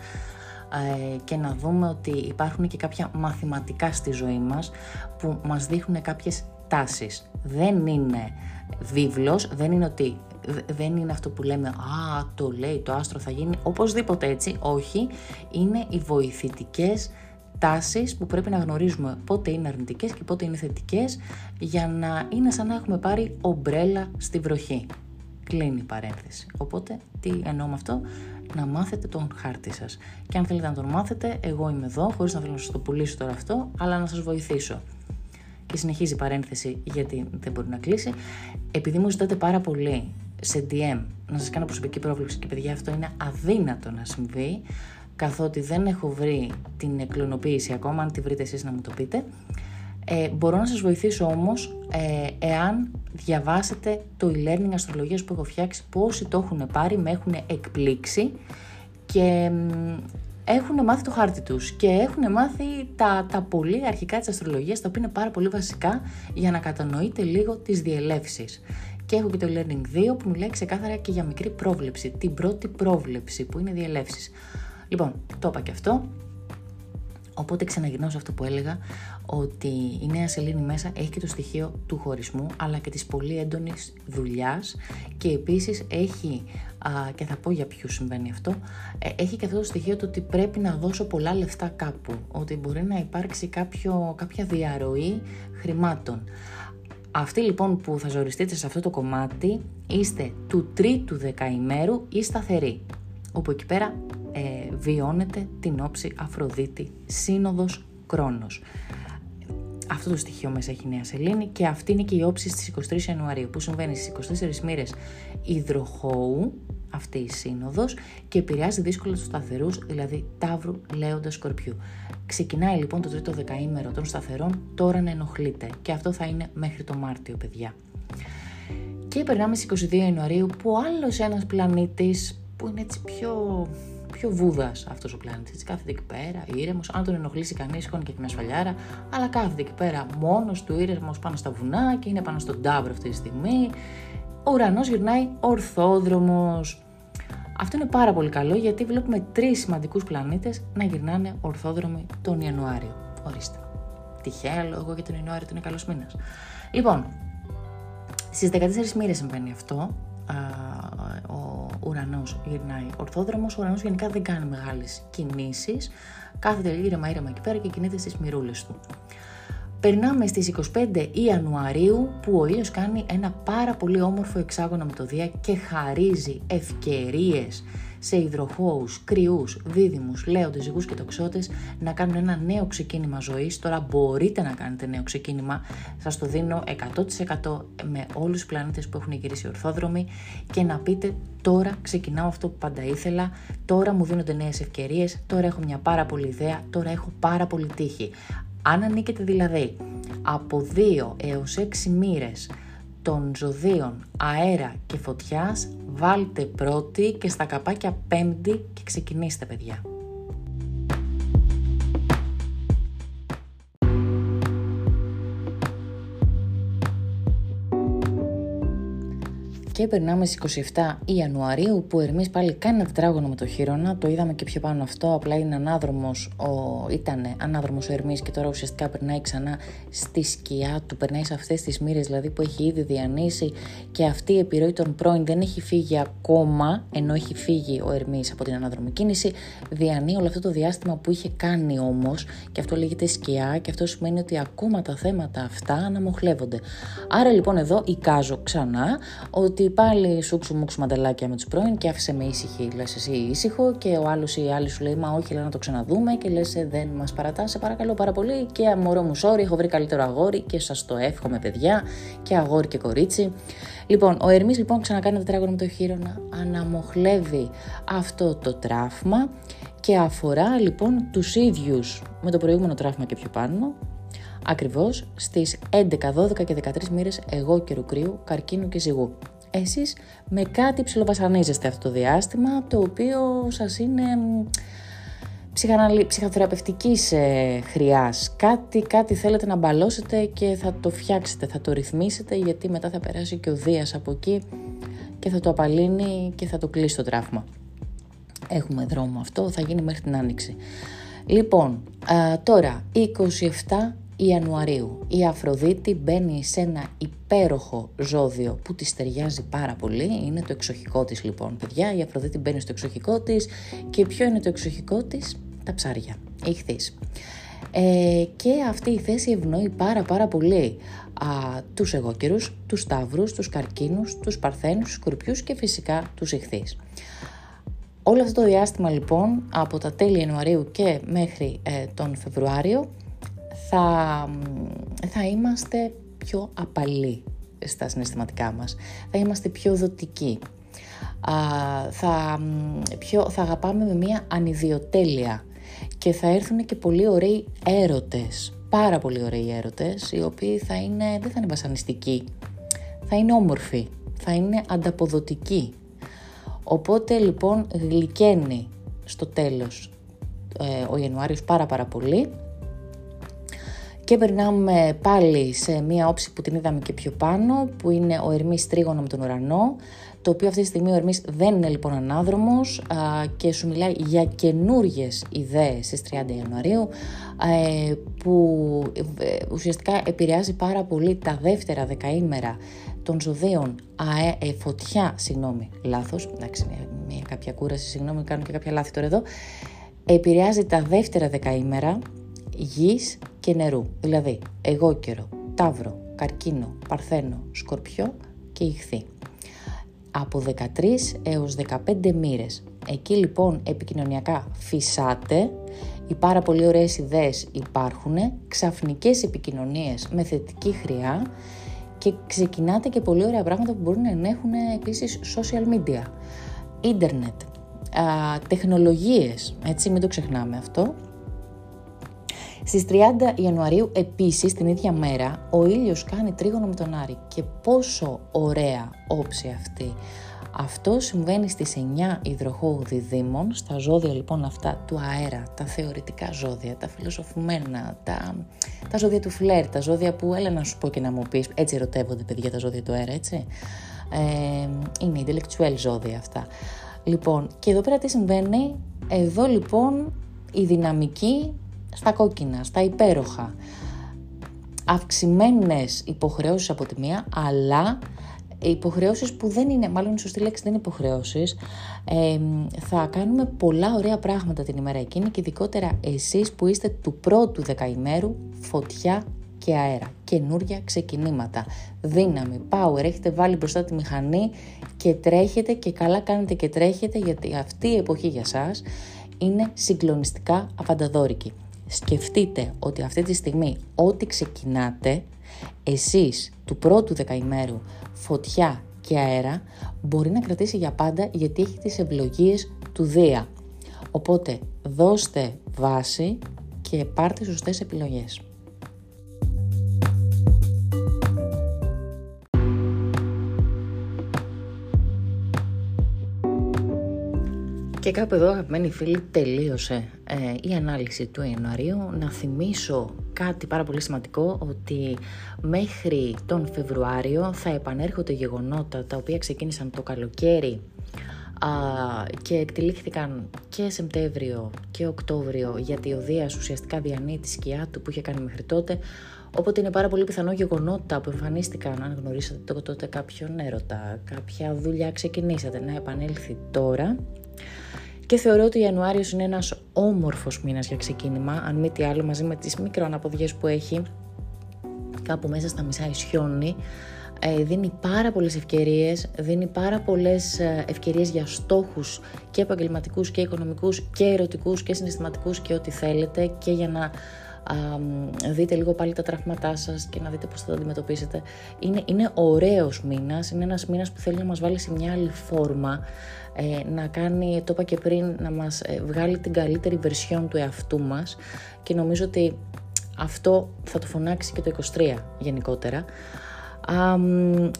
και να δούμε ότι υπάρχουν και κάποια μαθηματικά στη ζωή μας που μας δείχνουν κάποιες τάσεις. Δεν είναι βίβλος, δεν είναι αυτό που λέμε «Α, το λέει, το άστρο θα γίνει», οπωσδήποτε έτσι, όχι, είναι οι βοηθητικές τάσεις που πρέπει να γνωρίζουμε πότε είναι αρνητικές και πότε είναι θετικές για να είναι σαν να έχουμε πάρει ομπρέλα στη βροχή. Κλείνει η παρένθεση. Οπότε, τι εννοώ με αυτό, να μάθετε τον χάρτη σας. Και αν θέλετε να τον μάθετε, εγώ είμαι εδώ, χωρίς να θέλω να σας το πουλήσω τώρα αυτό, αλλά να σας βοηθήσω. Και συνεχίζει η παρένθεση γιατί δεν μπορεί να κλείσει. Επειδή μου ζητάτε πάρα πολύ σε DM να σας κάνω προσωπική πρόβλεψη και παιδιά αυτό είναι αδύνατο να συμβεί, καθότι δεν έχω βρει την εκλονοποίηση ακόμα, αν τη βρείτε εσείς να μου το πείτε. Μπορώ να σας βοηθήσω όμως, εάν διαβάσετε το e-learning αστρολογίας που έχω φτιάξει, πόσοι το έχουν πάρει, με έχουν εκπλήξει και έχουν μάθει το χάρτη τους και έχουν μάθει τα πολύ αρχικά της αστρολογίας, τα οποία είναι πάρα πολύ βασικά για να κατανοείτε λίγο τις διελεύσεις. Και έχω και το e-learning 2 που μιλάει ξεκάθαρα και για μικρή πρόβλεψη, την πρώτη πρόβλεψη που είναι διελεύσεις. Λοιπόν, το είπα και αυτό, οπότε ξαναγυρνάω σε αυτό που έλεγα, ότι η νέα σελήνη μέσα έχει και το στοιχείο του χωρισμού, αλλά και της πολύ έντονης δουλειάς, και επίσης έχει, και θα πω για ποιους συμβαίνει αυτό, έχει και αυτό το στοιχείο το ότι πρέπει να δώσω πολλά λεφτά κάπου, ότι μπορεί να υπάρξει κάποια διαρροή χρημάτων. Αυτοί λοιπόν που θα ζοριστείτε σε αυτό το κομμάτι, είστε του τρίτου δεκαημέρου ή σταθεροί, όπου εκεί πέρα βιώνετε την όψη Αφροδίτη, σύνοδος Κρόνος. Αυτό το στοιχείο μέσα έχει η νέα σελήνη, και αυτή είναι και η όψη στις 23 Ιανουαρίου, που συμβαίνει στις 24 μοίρες υδροχώου, αυτή η σύνοδος, και επηρεάζει δύσκολα τους σταθερούς, δηλαδή Ταύρου, Λέοντα, Σκορπιού. Ξεκινάει λοιπόν το τρίτο δεκαήμερο των σταθερών τώρα να ενοχλείται, και αυτό θα είναι μέχρι το Μάρτιο, παιδιά. Και περνάμε στις 22 Ιανουαρίου, που άλλος ένας πλανήτης, που είναι έτσι πιο βούδας αυτός ο πλανήτης, έτσι κάθεται εκεί πέρα ήρεμος, αν τον ενοχλήσει κανείς σηκώνει και μια σφαλιάρα, αλλά κάθεται εκεί πέρα μόνος του ήρεμος πάνω στα βουνά και είναι πάνω στον Ταύρο αυτή τη στιγμή. Ο ουρανός γυρνάει ορθόδρομος. Αυτό είναι πάρα πολύ καλό, γιατί βλέπουμε τρεις σημαντικούς πλανήτες να γυρνάνε ορθόδρομοι τον Ιανουάριο. Ορίστε. Τυχαία, λόγω για τον Ιανουάριο είναι καλός μήνας. Λοιπόν, στις 14 μοίρες συμβαίνει αυτό. Ο ουρανός γυρνάει ορθόδρομος. Ο ουρανός γενικά δεν κάνει μεγάλες κινήσεις. Κάθεται ήρεμα εκεί πέρα και κινείται στις μυρούλες του. Περνάμε στις 25 Ιανουαρίου, που ο ήλιος κάνει ένα πάρα πολύ όμορφο εξάγωνο με το Δία και χαρίζει ευκαιρίες σε υδροχώους, κρυούς, δίδυμους, λέοντες, ζυγούς και τοξότες να κάνουν ένα νέο ξεκίνημα ζωής. Τώρα μπορείτε να κάνετε νέο ξεκίνημα, σας το δίνω 100% με όλους τους πλανήτες που έχουν γυρίσει ορθόδρομοι, και να πείτε τώρα ξεκινάω αυτό που πάντα ήθελα, τώρα μου δίνονται νέες ευκαιρίες, τώρα έχω μια πάρα πολύ ιδέα, τώρα έχω πάρα πολύ τύχη. Αν ανήκετε δηλαδή από 2 έως 6 μοίρες των ζωδίων αέρα και φωτιάς, βάλτε πρώτη και στα καπάκια πέμπτη και ξεκινήστε, παιδιά. Και περνάμε στις 27 Ιανουαρίου, που ο Ερμής πάλι κάνει ένα τετράγωνο με το Χείρονα. Το είδαμε και πιο πάνω αυτό, απλά είναι ανάδρομος, ήταν ανάδρομος ο Ερμής, και τώρα ουσιαστικά περνάει ξανά στη σκιά του, περνάει σε αυτές τις μοίρες δηλαδή που έχει ήδη διανύσει, και αυτή η επιρροή των πρώην δεν έχει φύγει ακόμα, ενώ έχει φύγει ο Ερμής από την ανάδρομη κίνηση, διανύει όλο αυτό το διάστημα που είχε κάνει όμως, και αυτό λέγεται σκιά, και αυτό σημαίνει ότι ακόμα τα θέματα αυτά αναμοχλεύονται. Άρα λοιπόν εδώ εικάζω ξανά ότι πάλι σούξου-μουξου μαντελάκια με τους πρώην και άφησε με ήσυχη, λες εσύ ήσυχο, και ο άλλος ή η άλλη σου λέει μα όχι, λέει να το ξαναδούμε, και λες δεν μας παρατάς, σε παρακαλώ πάρα πολύ, και μωρό μου sorry, έχω βρει καλύτερο αγόρι και σας το εύχομαι παιδιά, και αγόρι και κορίτσι. Λοιπόν, ο Ερμής λοιπόν ξανακάνει τετράγωνο με το Χείρονα, αναμοχλεύει αυτό το τραύμα, και αφορά λοιπόν τους ίδιους με το προηγούμενο τραύμα και πιο πάνω. Ακριβώς στις 11, 12 και 13 μοίρες εγώ και Ρουκρίου, Καρκίνου και Ζυγού. Εσείς με κάτι ψιλοβασανίζεστε αυτό το διάστημα, το οποίο σας είναι ψυχοθεραπευτικής χρειάς. Κάτι θέλετε να μπαλώσετε και θα το φτιάξετε, θα το ρυθμίσετε, γιατί μετά θα περάσει και ο Δίας από εκεί και θα το απαλύνει και θα το κλείσει το τραύμα. Έχουμε δρόμο αυτό, θα γίνει μέχρι την Άνοιξη. Λοιπόν, τώρα 27 Ιανουαρίου η Αφροδίτη μπαίνει σε ένα υπέροχο ζώδιο που της ταιριάζει πάρα πολύ, είναι το εξοχικό της λοιπόν παιδιά, η Αφροδίτη μπαίνει στο εξοχικό της, και ποιο είναι το εξοχικό της? Τα ψάρια, ηχθείς. Και αυτή η θέση ευνοεί πάρα πολύ τους εγώκερους, τους Σταύρους, τους Καρκίνους, τους Παρθένους, τους Σκορπιούς και φυσικά τους ηχθείς. Όλο αυτό το διάστημα λοιπόν από τα τέλη Ιανουαρίου και μέχρι τον Φεβρουάριο θα είμαστε πιο απαλοί στα συναισθηματικά μας, θα είμαστε πιο δοτικοί, θα αγαπάμε με μια ανιδιοτέλεια, και θα έρθουν και πολύ ωραίοι έρωτες, πάρα πολύ ωραίοι έρωτες, οι οποίοι δεν θα είναι βασανιστικοί, θα είναι όμορφοι, θα είναι ανταποδοτικοί. Οπότε λοιπόν γλυκαίνει στο τέλος ο Ιανουάριος πάρα πολύ, Και περνάμε πάλι σε μία όψη που την είδαμε και πιο πάνω, που είναι ο Ερμής τρίγωνο με τον ουρανό, το οποίο αυτή τη στιγμή ο Ερμής δεν είναι λοιπόν ανάδρομος και σου μιλάει για καινούριες ιδέες στις 30 Ιανουαρίου, που ουσιαστικά επηρεάζει πάρα πολύ τα δεύτερα δεκαήμερα των ζωδίων επηρεάζει τα δεύτερα δεκαήμερα γης και νερού, δηλαδή εγώκερο, ταύρο, καρκίνο, παρθένο, σκορπιό και ιχθύ. Από 13 έως 15 μοίρες. Εκεί λοιπόν επικοινωνιακά φυσάτε, οι πάρα πολύ ωραίες ιδέες υπάρχουν, ξαφνικές επικοινωνίες με θετική χρειά και ξεκινάτε και πολύ ωραία πράγματα που μπορούν να ενέχουν επίσης social media, ίντερνετ, τεχνολογίες, έτσι μην το ξεχνάμε αυτό. Στις 30 Ιανουαρίου επίσης την ίδια μέρα ο ήλιος κάνει τρίγωνο με τον Άρη και πόσο ωραία όψη αυτή. Αυτό συμβαίνει στις 9 υδροχόου διδήμων, στα ζώδια λοιπόν αυτά του αέρα, τα θεωρητικά ζώδια, τα φιλοσοφημένα, τα ζώδια του φλερ, τα ζώδια που έλα να σου πω και να μου πεις, έτσι ερωτεύονται παιδιά τα ζώδια του αέρα, έτσι. Είναι intellectual ζώδια αυτά. Λοιπόν, και εδώ πέρα τι συμβαίνει, εδώ λοιπόν η δυναμική στα κόκκινα, στα υπέροχα, αυξημένες υποχρεώσεις από τη μία, αλλά υποχρεώσεις που δεν είναι, μάλλον η σωστή λέξη δεν είναι υποχρεώσεις, θα κάνουμε πολλά ωραία πράγματα την ημέρα εκείνη και ειδικότερα εσείς που είστε του πρώτου δεκαημέρου, φωτιά και αέρα, καινούρια ξεκινήματα, δύναμη, power, έχετε βάλει μπροστά τη μηχανή και τρέχετε και καλά κάνετε και τρέχετε, γιατί αυτή η εποχή για σας είναι συγκλονιστικά απανταδόρικη. Σκεφτείτε ότι αυτή τη στιγμή ό,τι ξεκινάτε, εσείς του πρώτου δεκαημέρου φωτιά και αέρα, μπορεί να κρατήσει για πάντα γιατί έχει τις ευλογίες του Δία. Οπότε δώστε βάση και πάρτε σωστές επιλογές. Και κάπου εδώ αγαπημένοι φίλοι τελείωσε η ανάλυση του Ιανουαρίου. Να θυμίσω κάτι πάρα πολύ σημαντικό, ότι μέχρι τον Φεβρουάριο θα επανέρχονται γεγονότα τα οποία ξεκίνησαν το καλοκαίρι και εκτελήχθηκαν και Σεπτέμβριο και Οκτώβριο, γιατί ο Δίας ουσιαστικά διανύει τη σκιά του που είχε κάνει μέχρι τότε. Οπότε είναι πάρα πολύ πιθανό γεγονότα που εμφανίστηκαν, αν γνωρίσατε τότε κάποιον έρωτα, κάποια δουλειά ξεκινήσατε, να επανέλθει τώρα. Και θεωρώ ότι ο Ιανουάριος είναι ένας όμορφος μήνας για ξεκίνημα, αν μη τι άλλο μαζί με τις μικροαναποδιές που έχει κάπου μέσα στα μισά ισιώνει, δίνει πάρα πολλές ευκαιρίες, δίνει πάρα πολλές ευκαιρίες για στόχους και επαγγελματικούς και οικονομικούς και ερωτικούς και συναισθηματικούς και ό,τι θέλετε, και για να δείτε λίγο πάλι τα τραύματά σας και να δείτε πώς θα τα αντιμετωπίσετε. Είναι ωραίος μήνας, είναι ένας μήνας που θέλει να μας βάλει σε μια άλλη φόρμα, να κάνει, το είπα και πριν, να μας βγάλει την καλύτερη βερσιόν του εαυτού μας, και νομίζω ότι αυτό θα το φωνάξει και το 23 γενικότερα.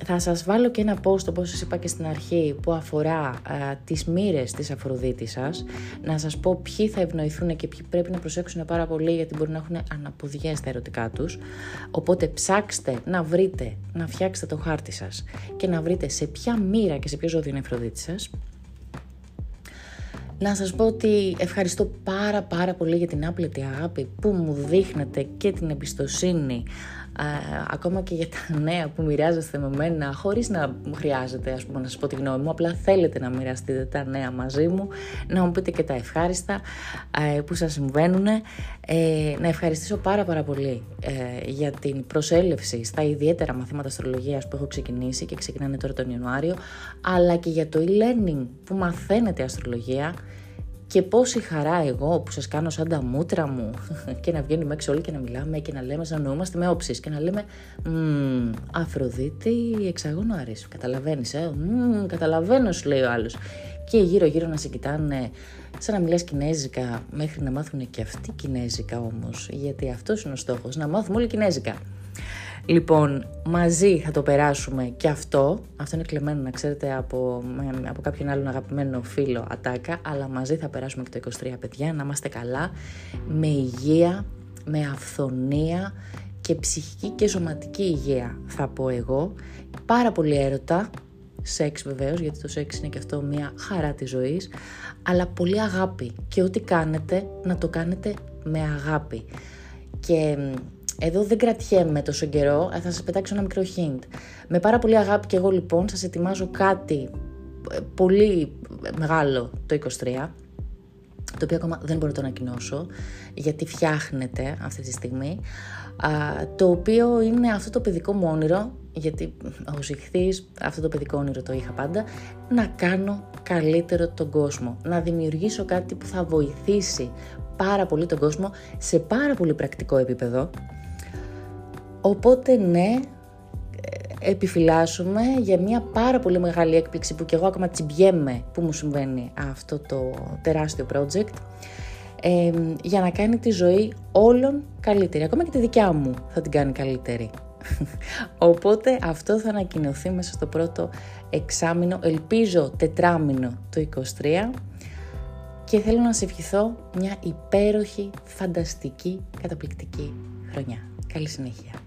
Θα σας βάλω και ένα post, όπως σας είπα και στην αρχή, που αφορά τις μοίρες της Αφροδίτης σας, να σας πω ποιοι θα ευνοηθούν και ποιοι πρέπει να προσέξουν πάρα πολύ, γιατί μπορεί να έχουν αναποδιές στα ερωτικά τους. Οπότε ψάξτε να βρείτε, να φτιάξετε το χάρτη σας και να βρείτε σε ποια μοίρα και σε ποιο ζώδιο είναι η Αφροδίτη σας. Να σας πω ότι ευχαριστώ πάρα πολύ για την άπλετη αγάπη που μου δείχνετε και την εμπιστοσύνη, ακόμα και για τα νέα που μοιράζεστε με μένα, χωρίς να μου χρειάζεται ας πούμε να σας πω τη γνώμη μου, απλά θέλετε να μοιραστείτε τα νέα μαζί μου, να μου πείτε και τα ευχάριστα που σας συμβαίνουν. Να ευχαριστήσω πάρα πολύ για την προσέλευση στα ιδιαίτερα μαθήματα αστρολογίας που έχω ξεκινήσει και ξεκινάνε τώρα τον Ιανουάριο, αλλά και για το e-learning που μαθαίνετε αστρολογία. Και πόση χαρά εγώ που σας κάνω σαν τα μούτρα μου και να βγαίνουμε έξω όλοι και να μιλάμε και να λέμε, να νοούμαστε με όψεις και να λέμε Αφροδίτη, εξαγώνω Άρης, καταλαβαίνεις καταλαβαίνω σου λέει ο άλλος, και γύρω να σε κοιτάνε σαν να μιλάς κινέζικα, μέχρι να μάθουν και αυτοί κινέζικα όμως, γιατί αυτός είναι ο στόχος, να μάθουμε όλοι κινέζικα. Λοιπόν, μαζί θα το περάσουμε και αυτό. Αυτό είναι κλεμμένο, να ξέρετε, από κάποιον άλλον αγαπημένο φίλο Ατάκα, αλλά μαζί θα περάσουμε και το 23, παιδιά, να είμαστε καλά, με υγεία, με αυθονία και ψυχική και σωματική υγεία, θα πω εγώ. Πάρα πολύ έρωτα, σεξ βεβαίως, γιατί το σεξ είναι και αυτό μια χαρά της ζωής, αλλά πολύ αγάπη και ό,τι κάνετε να το κάνετε με αγάπη. Και εδώ δεν κρατιέμαι τόσο καιρό, θα σας πετάξω ένα μικρό hint. Με πάρα πολύ αγάπη και εγώ λοιπόν σας ετοιμάζω κάτι πολύ μεγάλο το 23, το οποίο ακόμα δεν μπορώ να το ανακοινώσω, γιατί φτιάχνεται αυτή τη στιγμή, το οποίο είναι αυτό το παιδικό μου όνειρο, γιατί ως ηχθής αυτό το παιδικό όνειρο το είχα πάντα, να κάνω καλύτερο τον κόσμο, να δημιουργήσω κάτι που θα βοηθήσει πάρα πολύ τον κόσμο σε πάρα πολύ πρακτικό επίπεδο. Οπότε ναι, επιφυλάσσουμε για μια πάρα πολύ μεγάλη έκπληξη που κι εγώ ακόμα τσιμπιέμαι που μου συμβαίνει αυτό το τεράστιο project, για να κάνει τη ζωή όλων καλύτερη. Ακόμα και τη δικιά μου θα την κάνει καλύτερη. Οπότε αυτό θα ανακοινωθεί μέσα στο πρώτο εξάμηνο, ελπίζω τετράμηνο το 23, και θέλω να σε ευχηθώ μια υπέροχη, φανταστική, καταπληκτική χρονιά. Καλή συνέχεια.